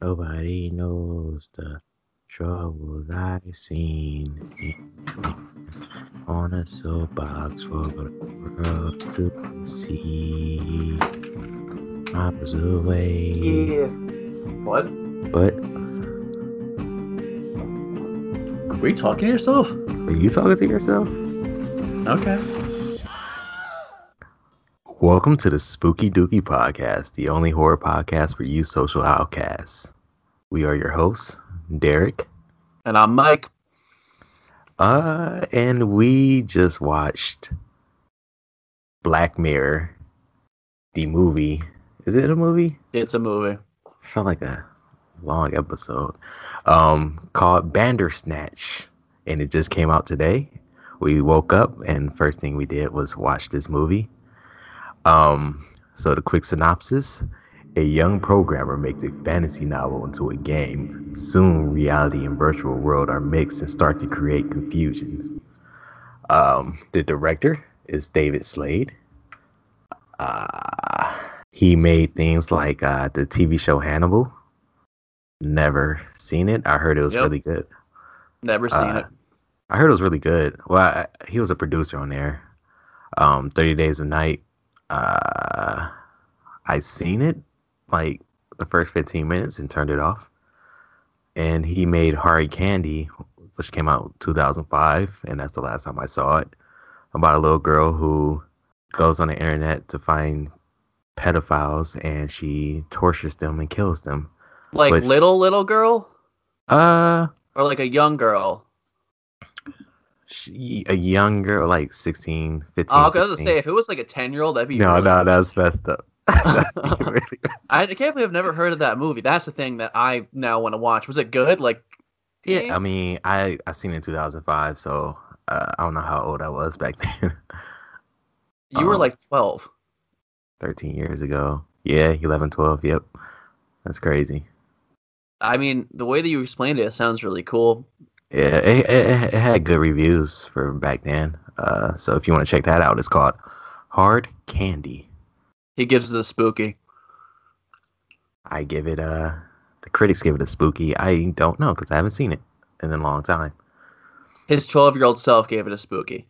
Nobody knows the troubles I've seen on a soapbox for the world to see. I was away. Yeah. What? What? Were you talking to yourself? Are you talking to yourself? Okay. Welcome to the Spooky Dookie Podcast, the only horror podcast for you social outcasts. We are your hosts, Derek. And I'm Mike. And we just watched Black Mirror, the movie. Is it a movie? It's a movie. It felt like a long episode. Called Bandersnatch. And it just came out today. We woke up and first thing we did was watch this movie. So the quick synopsis, a young programmer makes a fantasy novel into a game. Soon reality and virtual world are mixed and start to create confusion. The director is David Slade. He made things like the TV show Hannibal. Never seen it. I heard it was really good. Never seen it. I heard it was really good. Well, he was a producer on there. 30 Days of Night. I seen it like the first 15 minutes and turned it off. And he made Hard Candy, which came out in 2005, and that's the last time I saw it, about a little girl who goes on the internet to find pedophiles and she tortures them and kills them. Like which, little girl? Or like a young girl? A young girl, like 16, 15, I was going to say, if it was like a 10-year-old, that'd be really No, that's messed up. I can't believe I've never heard of that movie. That's the thing that I now want to watch. Was it good? Like, yeah, I mean, I seen it in 2005, so I don't know how old I was back then. You were like 12. 13 years ago. Yeah, 11, 12, yep. That's crazy. I mean, the way that you explained it, it sounds really cool. Yeah, it had good reviews for back then. So if you want to check that out, it's called Hard Candy. He gives it a spooky. I give it a... The critics give it a spooky. I don't know because I haven't seen it in a long time. His 12-year-old self gave it a spooky.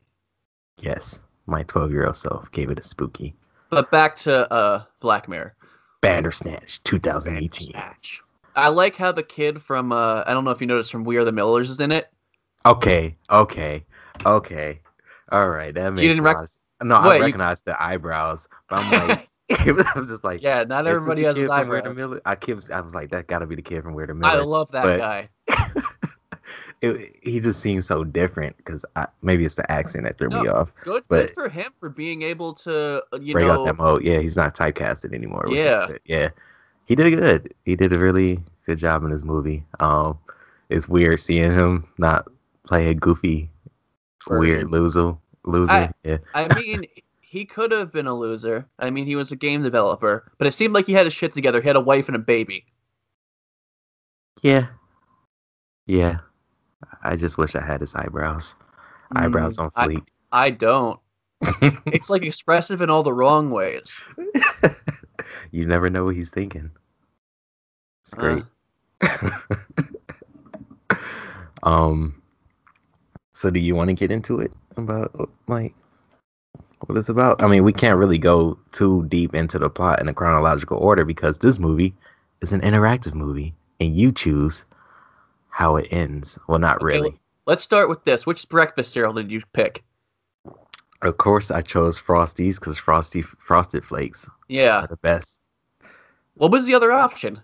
Yes, my 12-year-old self gave it a spooky. But back to Black Mirror. Bandersnatch, 2018. Bandersnatch. I like how the kid from, I don't know if you noticed, from We Are the Millers is in it. Okay. All right, that makes sense. No, wait, I recognize the eyebrows, but I'm like, I was just like. Yeah, not everybody has his eyebrows. I was like, that got to be the kid from We Are the Millers. I love that guy. He just seems so different because maybe it's the accent that threw me off. Good for him for being able to, break out that mode. Yeah, he's not typecasted anymore. Yeah. Yeah. He did good. He did a really good job in this movie. It's weird seeing him not play a goofy, weird loser. Yeah. I mean, he could have been a loser. I mean, he was a game developer, but it seemed like he had his shit together. He had a wife and a baby. Yeah. I just wish I had his eyebrows. Eyebrows on fleek. I don't. It's like expressive in all the wrong ways. You never know what he's thinking. It's great. So do you want to get into it about like what it's about? I mean, we can't really go too deep into the plot in a chronological order because this movie is an interactive movie and you choose how it ends. Well, not really. Let's start with this. Which breakfast cereal did you pick? Of course, I chose Frosties because Frosted Flakes are the best. What was the other option?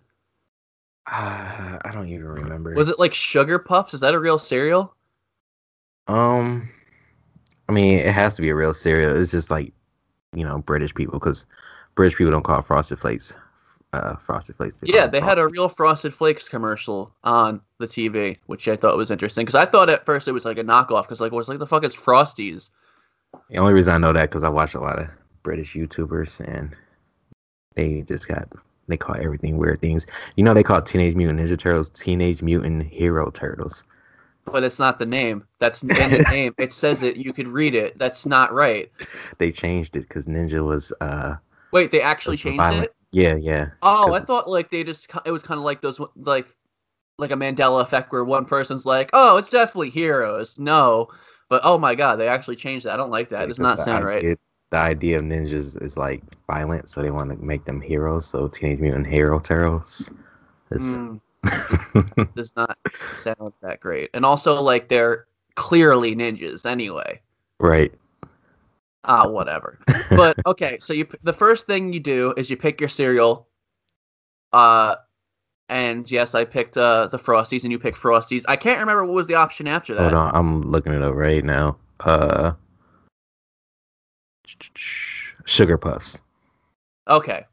I don't even remember. Was it like Sugar Puffs? Is that a real cereal? I mean, it has to be a real cereal. It's just like, British people because British people don't call Frosted Flakes Frosted Flakes. They had a real Frosted Flakes commercial on the TV, which I thought was interesting because I thought at first it was like a knockoff because like, what's like the fuck is Frosties? The only reason I know that because I watch a lot of British YouTubers and they call everything weird things. They call Teenage Mutant Ninja Turtles Teenage Mutant Hero Turtles. But it's not the name. That's in the name. It says it. You can read it. That's not right. They changed it because Ninja was... Wait, they actually changed it? Yeah. Oh, I thought like it was kind of like those like a Mandela effect where one person's like, oh, it's definitely heroes. No, but oh my god, they actually changed that. I don't like that. It does not sound right. The idea of ninjas is like violent, so they want to make them heroes. So Teenage Mutant Hero Turtles does not sound that great. And also, like, they're clearly ninjas anyway. Right. Whatever. But okay, so the first thing you do is you pick your cereal. And yes, I picked the Frosties, and you picked Frosties. I can't remember what was the option after that. Hold on, I'm looking it up right now. Sugar Puffs. Okay.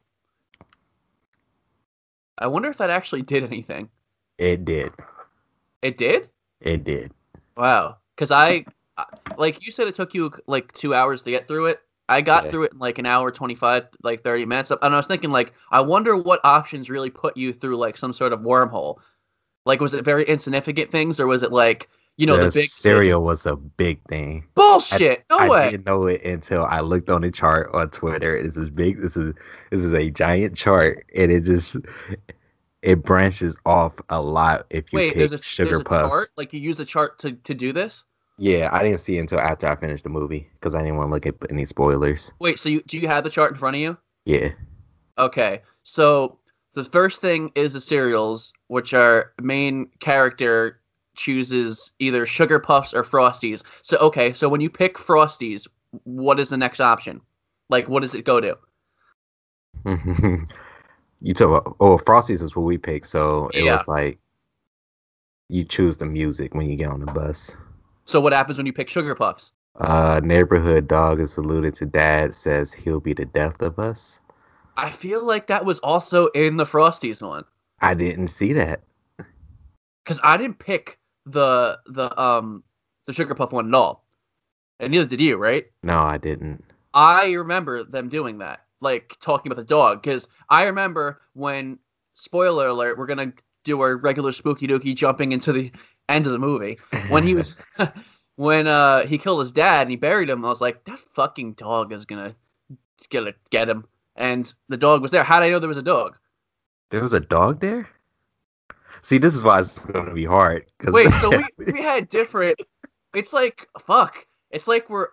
I wonder if that actually did anything. It did. It did? It did. Wow. Because I, like you said, it took you like 2 hours to get through it. I got through it in like an hour, 25, like 30 minutes. And I was thinking, like, I wonder what options really put you through like some sort of wormhole. Like, was it very insignificant things, or was it like, you know, the big cereal thing was a big thing. Bullshit! No way. I didn't know it until I looked on the chart on Twitter. It's this big. This is a giant chart, and it branches off a lot. If you Sugar Puffs. Chart? Like, you use a chart to do this? Yeah, I didn't see it until after I finished the movie because I didn't want to look at any spoilers. Wait, so do you have the chart in front of you? Yeah. Okay, so the first thing is the cereals, which are main character chooses either Sugar Puffs or Frosties. So, okay, so when you pick Frosties, what is the next option? Like, what does it go to? You talk about, Frosties is what we picked, so it was like, you choose the music when you get on the bus. So what happens when you pick Sugar Puffs? Neighborhood dog is alluded to dad, says he'll be the death of us. I feel like that was also in the Frosties one. I didn't see that. Because I didn't pick the Sugar Puff one at all, and neither did you, right? No, I didn't. I remember them doing that, like talking about the dog. Because I remember when, spoiler alert, we're gonna do our regular Spooky Dookie jumping into the end of the movie when he was when he killed his dad and he buried him. I was like, that fucking dog is gonna get him, and the dog was there. How did I know there was a dog? There was a dog there. See, this is why it's going to be hard. Wait, so we had different... It's like, fuck. It's like we're...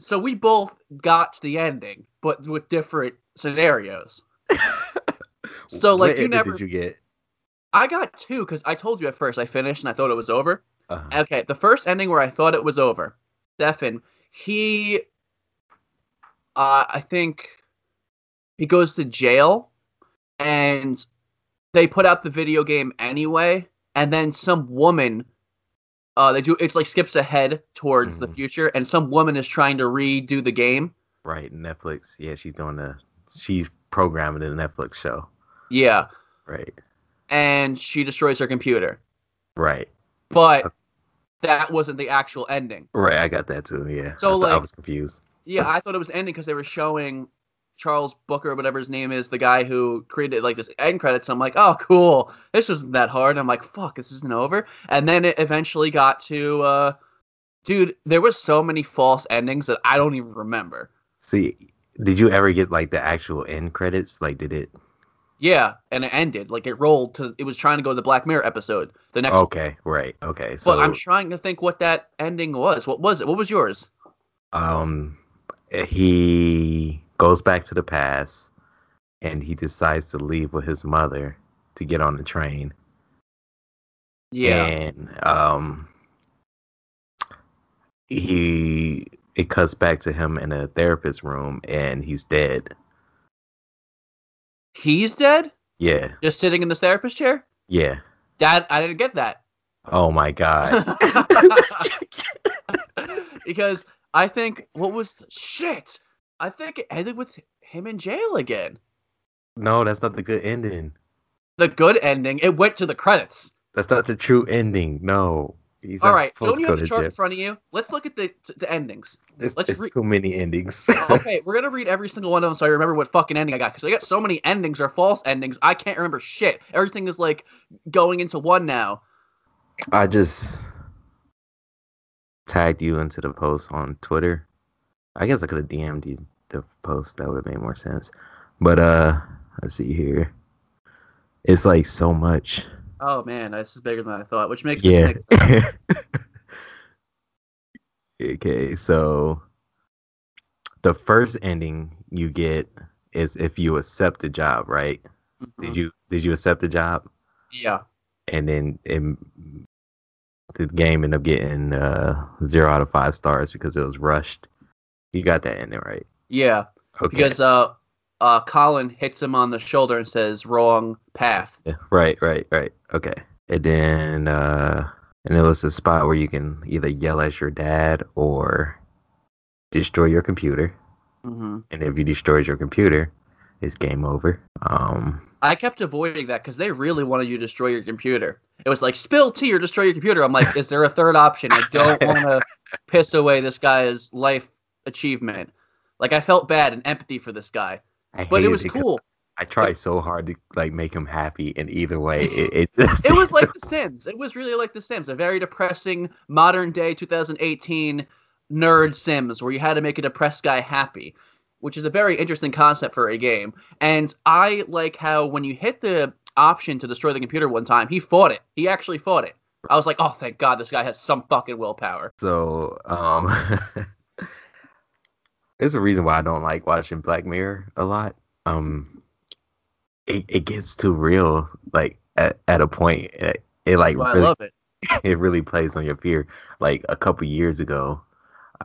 So we both got to the ending, but with different scenarios. So, like, you never... What did you get? I got two, because I told you at first. I finished, and I thought it was over. Uh-huh. Okay, the first ending where I thought it was over, Stefan, he... I think he goes to jail... And they put out the video game anyway, and then some woman, it's like skips ahead towards the future, and some woman is trying to redo the game. Right, Netflix. Yeah, she's programming the Netflix show. Yeah. Right. And she destroys her computer. Right. But that wasn't the actual ending. Right, I got that too. Yeah. So I was confused. Yeah, I thought it was ending because they were showing Charles Booker or whatever his name is, the guy who created like this end credits. I'm like, oh, cool. This wasn't that hard. I'm like, fuck, this isn't over. And then it eventually got to, dude, there was so many false endings that I don't even remember. See, did you ever get like the actual end credits? Like, did it? Yeah, and it ended. Like, it rolled to, it was trying to go to the Black Mirror episode. The next. Okay, right. Okay. So, but I'm trying to think what that ending was. What was it? What was yours? He goes back to the past, and he decides to leave with his mother to get on the train. Yeah. And it cuts back to him in a therapist's room, and he's dead. He's dead? Yeah. Just sitting in this therapist chair? Yeah. Dad, I didn't get that. Oh, my God. Because I think, what was... Shit! I think it ended with him in jail again. No, that's not the good ending. The good ending? It went to the credits. That's not the true ending, no. All right, don't you have the chart in front of you? Let's look at the endings. There's too many endings. Okay, we're going to read every single one of them so I remember what fucking ending I got. Because I got so many endings or false endings, I can't remember shit. Everything is, like, going into one now. I just tagged you into the post on Twitter. I guess I could have DM'd you interactive post, that would have made more sense. But let's see here. It's like so much. Oh man, this is bigger than I thought, which makes sense. Yeah. Okay, so the first ending you get is if you accept the job, right? Mm-hmm. Did you accept the job? Yeah. And then the game ended up getting 0 out of 5 stars because it was rushed. You got that ending right. Yeah. Okay. Because Colin hits him on the shoulder and says, "Wrong path." Yeah, right. Okay. And then and it was a spot where you can either yell at your dad or destroy your computer. Mm-hmm. And if you destroy your computer, it's game over. I kept avoiding that because they really wanted you to destroy your computer. It was like, spill tea or destroy your computer. I'm like, is there a third option? I don't want to piss away this guy's life achievement. Like, I felt bad and empathy for this guy. But it was cool. I tried so hard to like make him happy, and either way, it just... It was like The Sims. It was really like The Sims, a very depressing modern-day 2018 nerd Sims where you had to make a depressed guy happy, which is a very interesting concept for a game. And I like how when you hit the option to destroy the computer one time, he fought it. He actually fought it. I was like, oh, thank God this guy has some fucking willpower. So, there's a reason why I don't like watching Black Mirror a lot. It gets too real, like at a point. It like really, I love it. It really plays on your fear. Like a couple years ago,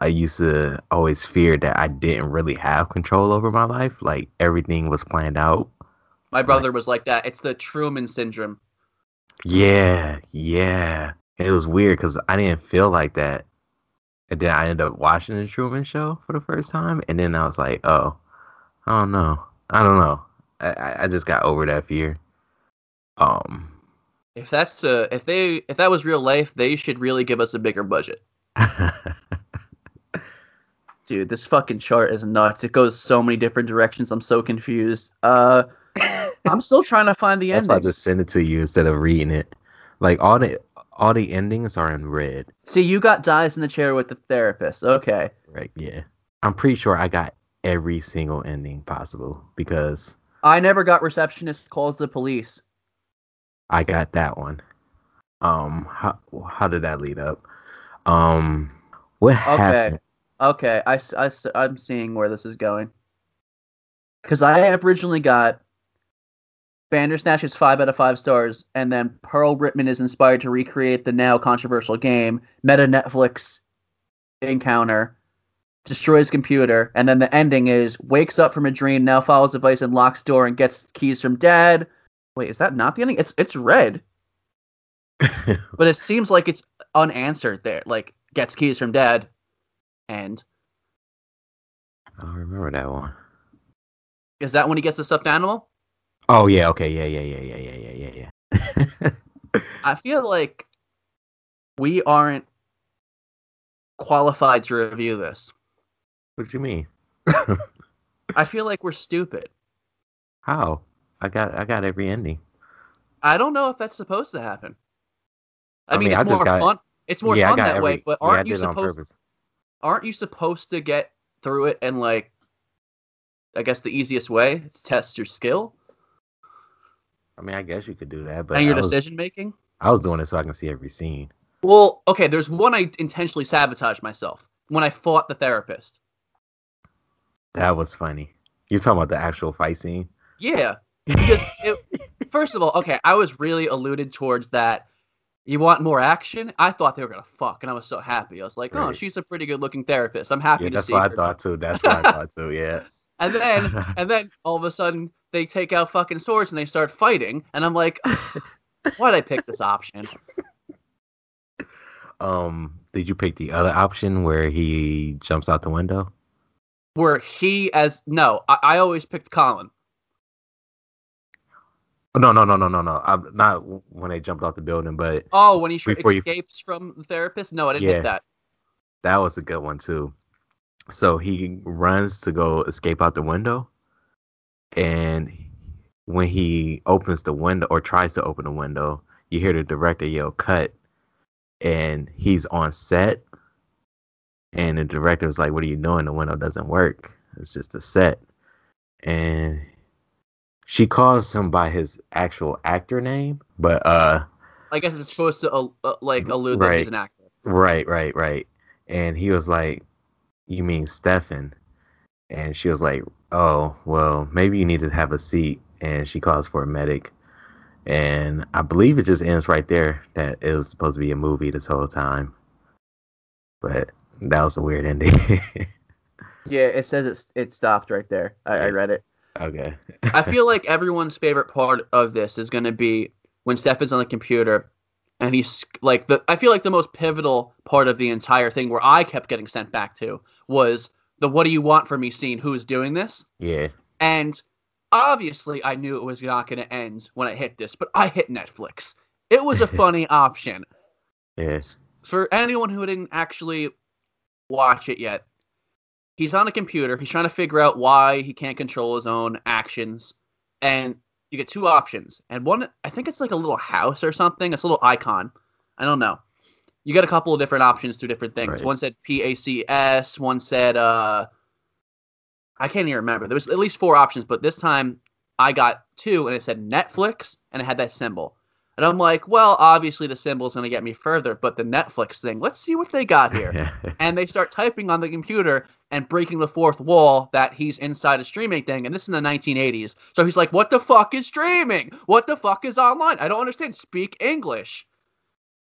I used to always fear that I didn't really have control over my life. Like everything was planned out. My brother was like that. It's the Truman Syndrome. Yeah. It was weird because I didn't feel like that, and then I ended up watching the Truman Show for the first time, and then I was like, oh, I don't know. I just got over that fear. If that was real life, they should really give us a bigger budget. Dude, this fucking chart is nuts. It goes so many different directions. I'm so confused. I'm still trying to find the ending. That's why I just send it to you instead of reading it. Like all the endings are in red. See, you got dies in the chair with the therapist. Okay. Right. Yeah. I'm pretty sure I got every single ending possible because I never got receptionist calls the police. I got that one. How did that lead up? What happened? Okay. I'm seeing where this is going. Because I originally got Bandersnatch is 5 out of 5 stars, and then Pearl Rittman is inspired to recreate the now controversial game, meta Netflix encounter, destroys computer, and then the ending is wakes up from a dream, now follows advice and locks door and gets keys from dad. Wait, is that not the ending? It's red. But it seems like it's unanswered there. Like, gets keys from dad. End. I don't remember that one. Is that when he gets the stuffed animal? Oh, yeah, okay, yeah. I feel like we aren't qualified to review this. What do you mean? I feel like we're stupid. How? I got every ending. I don't know if that's supposed to happen. I mean it's more fun. It's more fun that way, but aren't you supposed to get through it and like I guess the easiest way to test your skill? I mean, I guess you could do that, but and your decision making? I was doing it so I can see every scene. Well, okay, there's one I intentionally sabotaged myself when I fought the therapist. That was funny. You're talking about the actual fight scene? Yeah. Because first of all, okay, I was really alluded towards that. You want more action? I thought they were going to fuck, and I was so happy. I was like, right. Oh, she's a pretty good-looking therapist. I'm happy to see her. That's what I thought, too, yeah. And then all of a sudden, they take out fucking swords, and they start fighting. And I'm like, why'd I pick this option? Did you pick the other option where he jumps out the window? I always picked Colin. No. I'm not when they jumped off the building, but when he escapes from the therapist. No, I didn't pick that. That was a good one too. So he runs to go escape out the window, and when he opens the window or tries to open the window, you hear the director yell "cut." And he's on set, and the director's like, "What are you doing? The window doesn't work." It's just a set. And she calls him by his actual actor name, but I guess it's supposed to like allude that he's an actor. Right. And he was like, "You mean Stefan?" And she was like, "Oh, well, maybe you need to have a seat." And she calls for a medic. And I believe it just ends right there, that it was supposed to be a movie this whole time. But that was a weird ending. Yeah, it says it stopped right there. I read it. Okay. I feel like everyone's favorite part of this is going to be when Stefan's on the computer, and he's like I feel like the most pivotal part of the entire thing, where I kept getting sent back to, was the "what do you want from me" scene. Who's doing this? Yeah. And obviously, I knew it was not going to end when I hit this, but I hit Netflix. It was a funny option. Yes. For anyone who didn't actually watch it yet, he's on a computer. He's trying to figure out why he can't control his own actions. And you get two options. And one, I think it's like a little house or something. It's a little icon. I don't know. You get a couple of different options to different things. Right. One said PACS. One said, I can't even remember. There was at least four options, but this time I got two, and it said Netflix, and it had that symbol. And I'm like, well, obviously the symbol's going to get me further, but the Netflix thing, let's see what they got here. And they start typing on the computer and breaking the fourth wall that he's inside a streaming thing, and this is in the 1980s. So he's like, what the fuck is streaming? What the fuck is online? I don't understand. Speak English.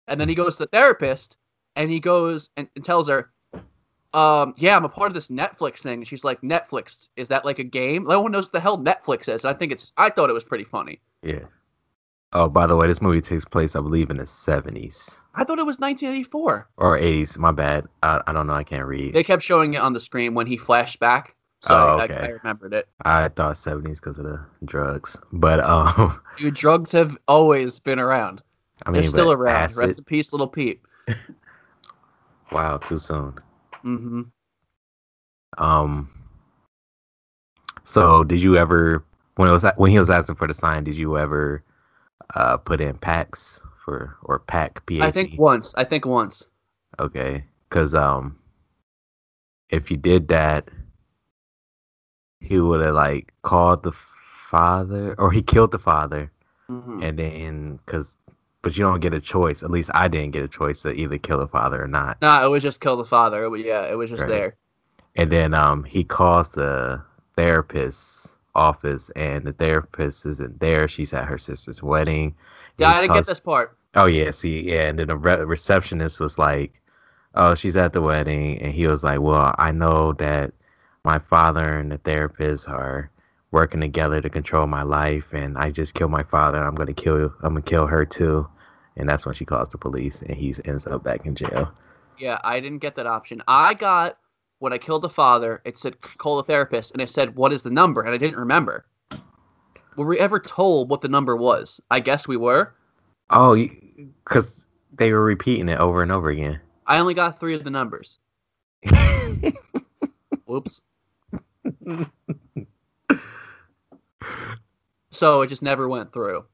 And then he goes to the therapist, and he goes and tells her, yeah, I'm a part of this Netflix thing. And she's like, Netflix, is that like a game? No one knows what the hell Netflix is. And I thought it was pretty funny. Yeah. Oh, by the way, this movie takes place, I believe, in the 70s. I thought it was 1984. Or 80s, my bad. I don't know, I can't read. They kept showing it on the screen when he flashed back. So I remembered it. I thought 70s because of the drugs. But, dude, drugs have always been around. I mean, they're still around. Acid. Rest in peace, Little Peep. Wow, too soon. Mm-hmm. So did you ever, when he was asking for the sign, did you ever put in PACS or PAC? PAC? I think once. Okay, because if you did that, he would have like called the father, or he killed the father, mm-hmm. And then but you don't get a choice. At least I didn't get a choice to either kill the father or not. No, it was just kill the father. It was just there. And then he calls the therapist's office, and the therapist isn't there. She's at her sister's wedding. Yeah, I didn't get this part. Oh, yeah, see, yeah. And then the receptionist was like, oh, she's at the wedding. And he was like, well, I know that my father and the therapist are working together to control my life, and I just killed my father, and I'm gonna kill her too. And that's when she calls the police, and he ends up back in jail. Yeah, I didn't get that option. I got, when I killed the father, it said call the therapist, and it said, what is the number? And I didn't remember. Were we ever told what the number was? I guess we were. Oh, because they were repeating it over and over again. I only got three of the numbers. Oops. So it just never went through.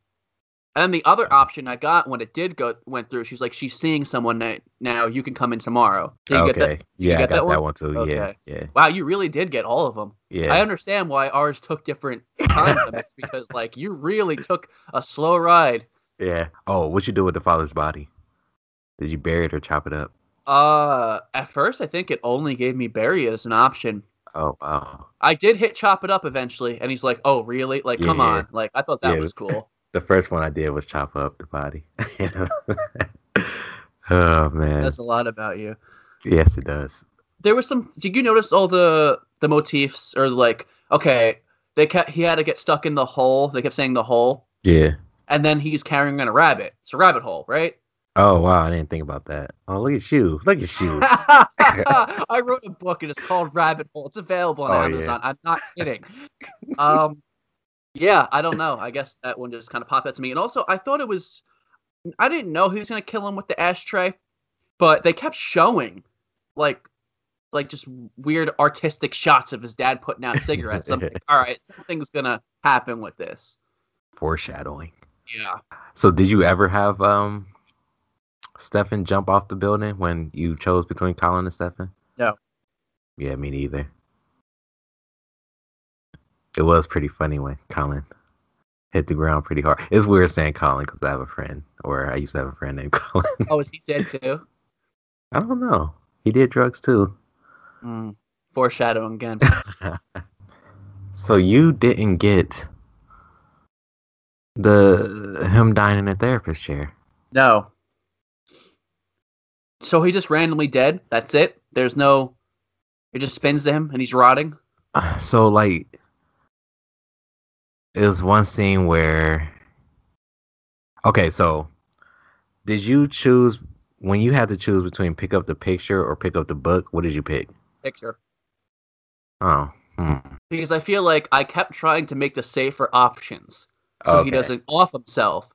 And the other option I got when it did went through, she's like, she's seeing someone now. You can come in tomorrow. So you okay. Get that, yeah, I got that one too. Okay. Yeah. Wow, you really did get all of them. Yeah. I understand why ours took different time limits because, like, you really took a slow ride. Yeah. Oh, what you do with the father's body? Did you bury it or chop it up? At first, I think it only gave me bury it as an option. Oh, wow. I did hit chop it up eventually, and he's like, oh, really? Like, come on. Like, I thought that was cool. The first one I did was chop up the body. Oh, man. That's a lot about you. Yes, it does. There was some... Did you notice all the motifs? Or, like, okay, he had to get stuck in the hole. They kept saying the hole. Yeah. And then he's carrying on a rabbit. It's a rabbit hole, right? Oh, wow, I didn't think about that. Oh, look at you. Look at you. I wrote a book, and it's called Rabbit Hole. It's available on Amazon. Yeah. I'm not kidding. Yeah, I don't know. I guess that one just kind of popped out to me. And also, I thought I didn't know he was going to kill him with the ashtray, but they kept showing, like just weird artistic shots of his dad putting out cigarettes. I'm like, all right, something's going to happen with this. Foreshadowing. Yeah. So did you ever have... Stefan jump off the building when you chose between Colin and Stefan? No. Yeah, me neither. It was pretty funny when Colin hit the ground pretty hard. It's weird saying Colin because I have a friend, or I used to have a friend named Colin. Oh, is he dead too? I don't know. He did drugs too. Foreshadowing again. So you didn't get him dying in a therapist chair. No. So he just randomly dead. That's it. There's no. It just spins to him, and he's rotting. So like, it was one scene where. Okay, so did you choose when you had to choose between pick up the picture or pick up the book? What did you pick? Picture. Oh. Because I feel like I kept trying to make the safer options. So he doesn't off himself.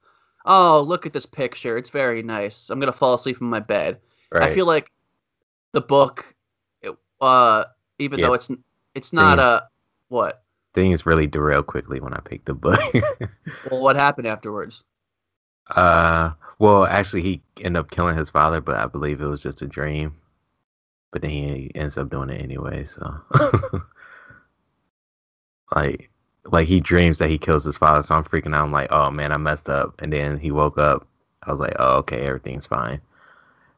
Oh, look at this picture. It's very nice. I'm going to fall asleep in my bed. Right. I feel like the book, even though it's not a... What? Things really derail quickly when I picked the book. Well, what happened afterwards? Well, actually, he ended up killing his father, but I believe it was just a dream. But then he ends up doing it anyway, so... Like he dreams that he kills his father, so I'm freaking out. I'm like, oh man, I messed up. And then he woke up. I was like, oh, okay, everything's fine.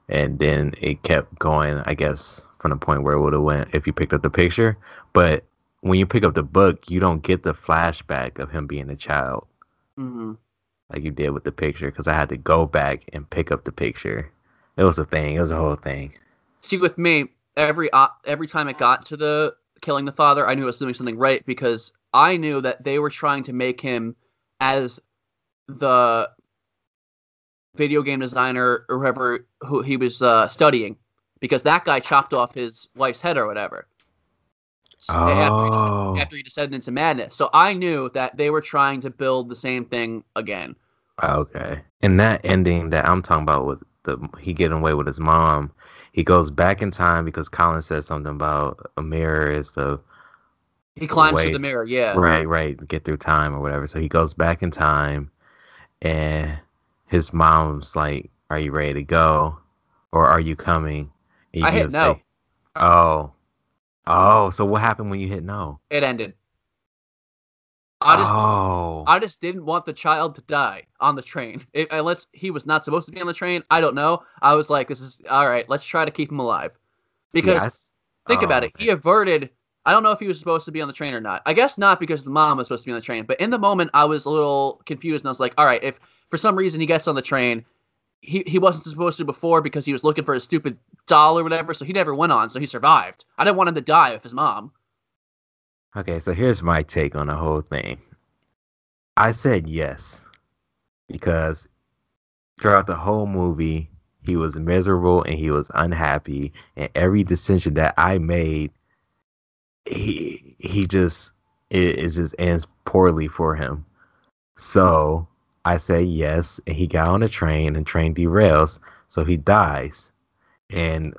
And then it kept going, I guess, from the point where it would have went if you picked up the picture. But when you pick up the book, you don't get the flashback of him being a child. Mm-hmm. Like you did with the picture, because I had to go back and pick up the picture. It was a thing. It was a whole thing. See, with me, every time it got to the killing the father, I knew I was doing something right, because I knew that they were trying to make him as the video game designer or whoever who he was studying, because that guy chopped off his wife's head or whatever. So after he descended into madness. So I knew that they were trying to build the same thing again. Okay. And that ending that I'm talking about with he getting away with his mom, he goes back in time because Colin said something about a mirror is the... He climbs through the mirror, yeah. Right. Get through time or whatever. So he goes back in time, and his mom's like, "Are you ready to go, or are you coming?" And you hit no. Say, oh. So what happened when you hit no? It ended. I just didn't want the child to die on the train, unless he was not supposed to be on the train. I don't know. I was like, "This is all right. Let's try to keep him alive," because think about it. Man. He averted. I don't know if he was supposed to be on the train or not. I guess not, because the mom was supposed to be on the train. But in the moment, I was a little confused, and I was like, all right, if for some reason he gets on the train, he wasn't supposed to before because he was looking for a stupid doll or whatever, so he never went on, so he survived. I didn't want him to die with his mom. Okay, so here's my take on the whole thing. I said yes, because throughout the whole movie, he was miserable and he was unhappy, and every decision that I made, It just ends poorly for him. So I say yes, and he got on a train, and train derails, so he dies, and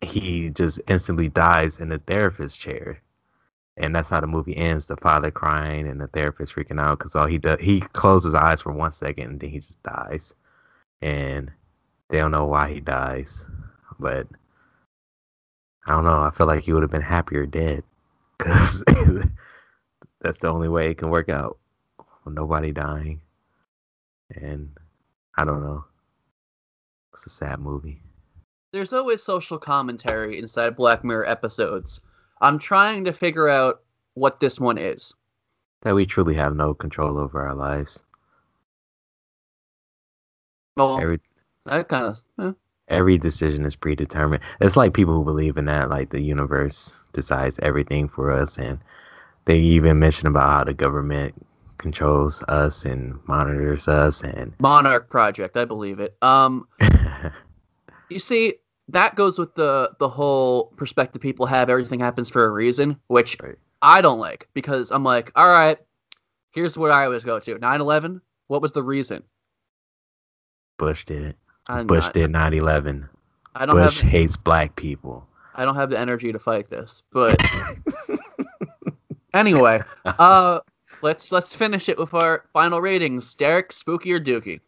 he just instantly dies in the therapist chair, and that's how the movie ends: the father crying and the therapist freaking out because all he does, he closes his eyes for 1 second, and then he just dies, and they don't know why he dies, but. I don't know. I feel like he would have been happier dead, because that's the only way it can work out. Nobody dying, and I don't know. It's a sad movie. There's always social commentary inside Black Mirror episodes. I'm trying to figure out what this one is. That we truly have no control over our lives. Well, that kind of. Every decision is predetermined. It's like people who believe in that, like the universe decides everything for us. And they even mention about how the government controls us and monitors us. And Monarch Project, I believe it. You see, that goes with the whole perspective people have. Everything happens for a reason, which I don't like. Because I'm like, all right, here's what I always go to. 9/11, what was the reason? Bush did it. Bush did 9/11. Bush hates black people. I don't have the energy to fight this, but anyway, let's finish it with our final ratings. Derek, Spooky or Dookie?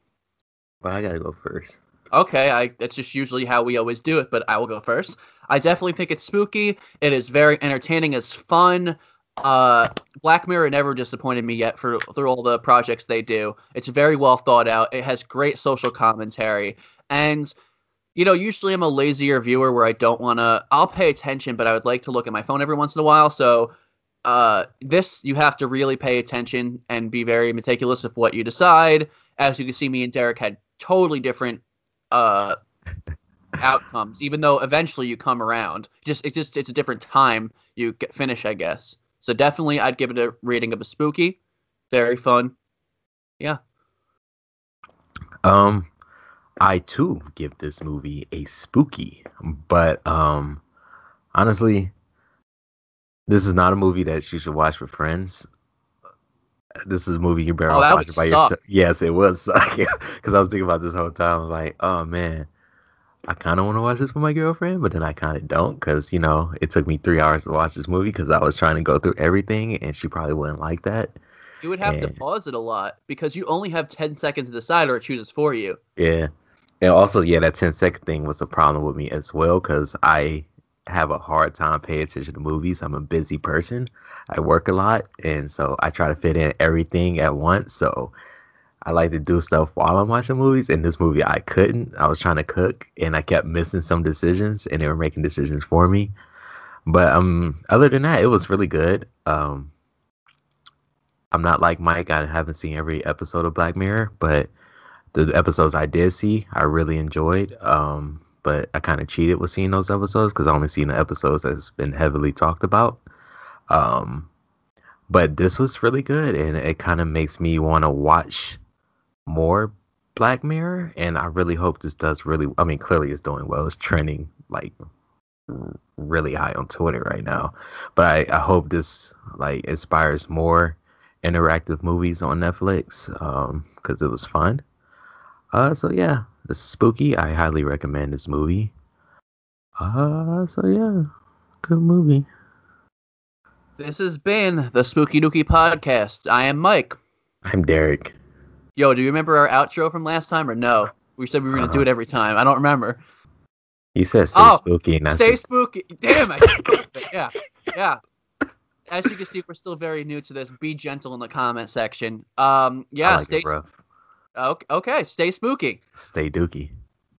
Well, I gotta go first. Okay, that's just usually how we always do it, but I will go first. I definitely think it's spooky. It is very entertaining. It's fun. Black Mirror never disappointed me yet through all the projects they do. It's very well thought out. It has great social commentary. And, you know, usually I'm a lazier viewer where I don't want to... I'll pay attention, but I would like to look at my phone every once in a while. So this, you have to really pay attention and be very meticulous of what you decide. As you can see, me and Derek had totally different outcomes, even though eventually you come around. It's a different time you finish, I guess. So definitely, I'd give it a rating of a spooky. Very fun. Yeah. I too give this movie a spooky, but honestly, this is not a movie that you should watch with friends. This is a movie you better watch it by yourself. Yes, it was. Because I was thinking about this whole time. I was like, oh man, I kind of want to watch this with my girlfriend, but then I kind of don't because, you know, it took me 3 hours to watch this movie because I was trying to go through everything, and she probably wouldn't like that. You would have to pause it a lot because you only have 10 seconds to decide or it chooses for you. Yeah. And also, yeah, that 10-second thing was a problem with me as well because I have a hard time paying attention to movies. I'm a busy person. I work a lot, and so I try to fit in everything at once, so... I like to do stuff while I'm watching movies. In this movie, I couldn't. I was trying to cook, and I kept missing some decisions, and they were making decisions for me. But other than that, it was really good. I'm not like Mike. I haven't seen every episode of Black Mirror, but the episodes I did see, I really enjoyed. But I kind of cheated with seeing those episodes because I only seen the episodes that's been heavily talked about. But this was really good, and it kind of makes me want to watch more Black Mirror, and I really hope this does really, I mean, clearly it's doing well. It's trending like really high on Twitter right now, but I hope this like inspires more interactive movies on Netflix because it was fun. So yeah, this is spooky. I highly recommend this movie. So yeah, good movie. This has been the Spooky Dookie Podcast. I am Mike. I'm Derek. Yo, do you remember our outro from last time or no? We said we were going to do it every time. I don't remember. You said stay spooky. And stay spooky. Damn, I said it. Yeah, yeah. As you can see, we're still very new to this. Be gentle in the comment section. Yeah, I like stay. Okay, stay spooky. Stay dookie.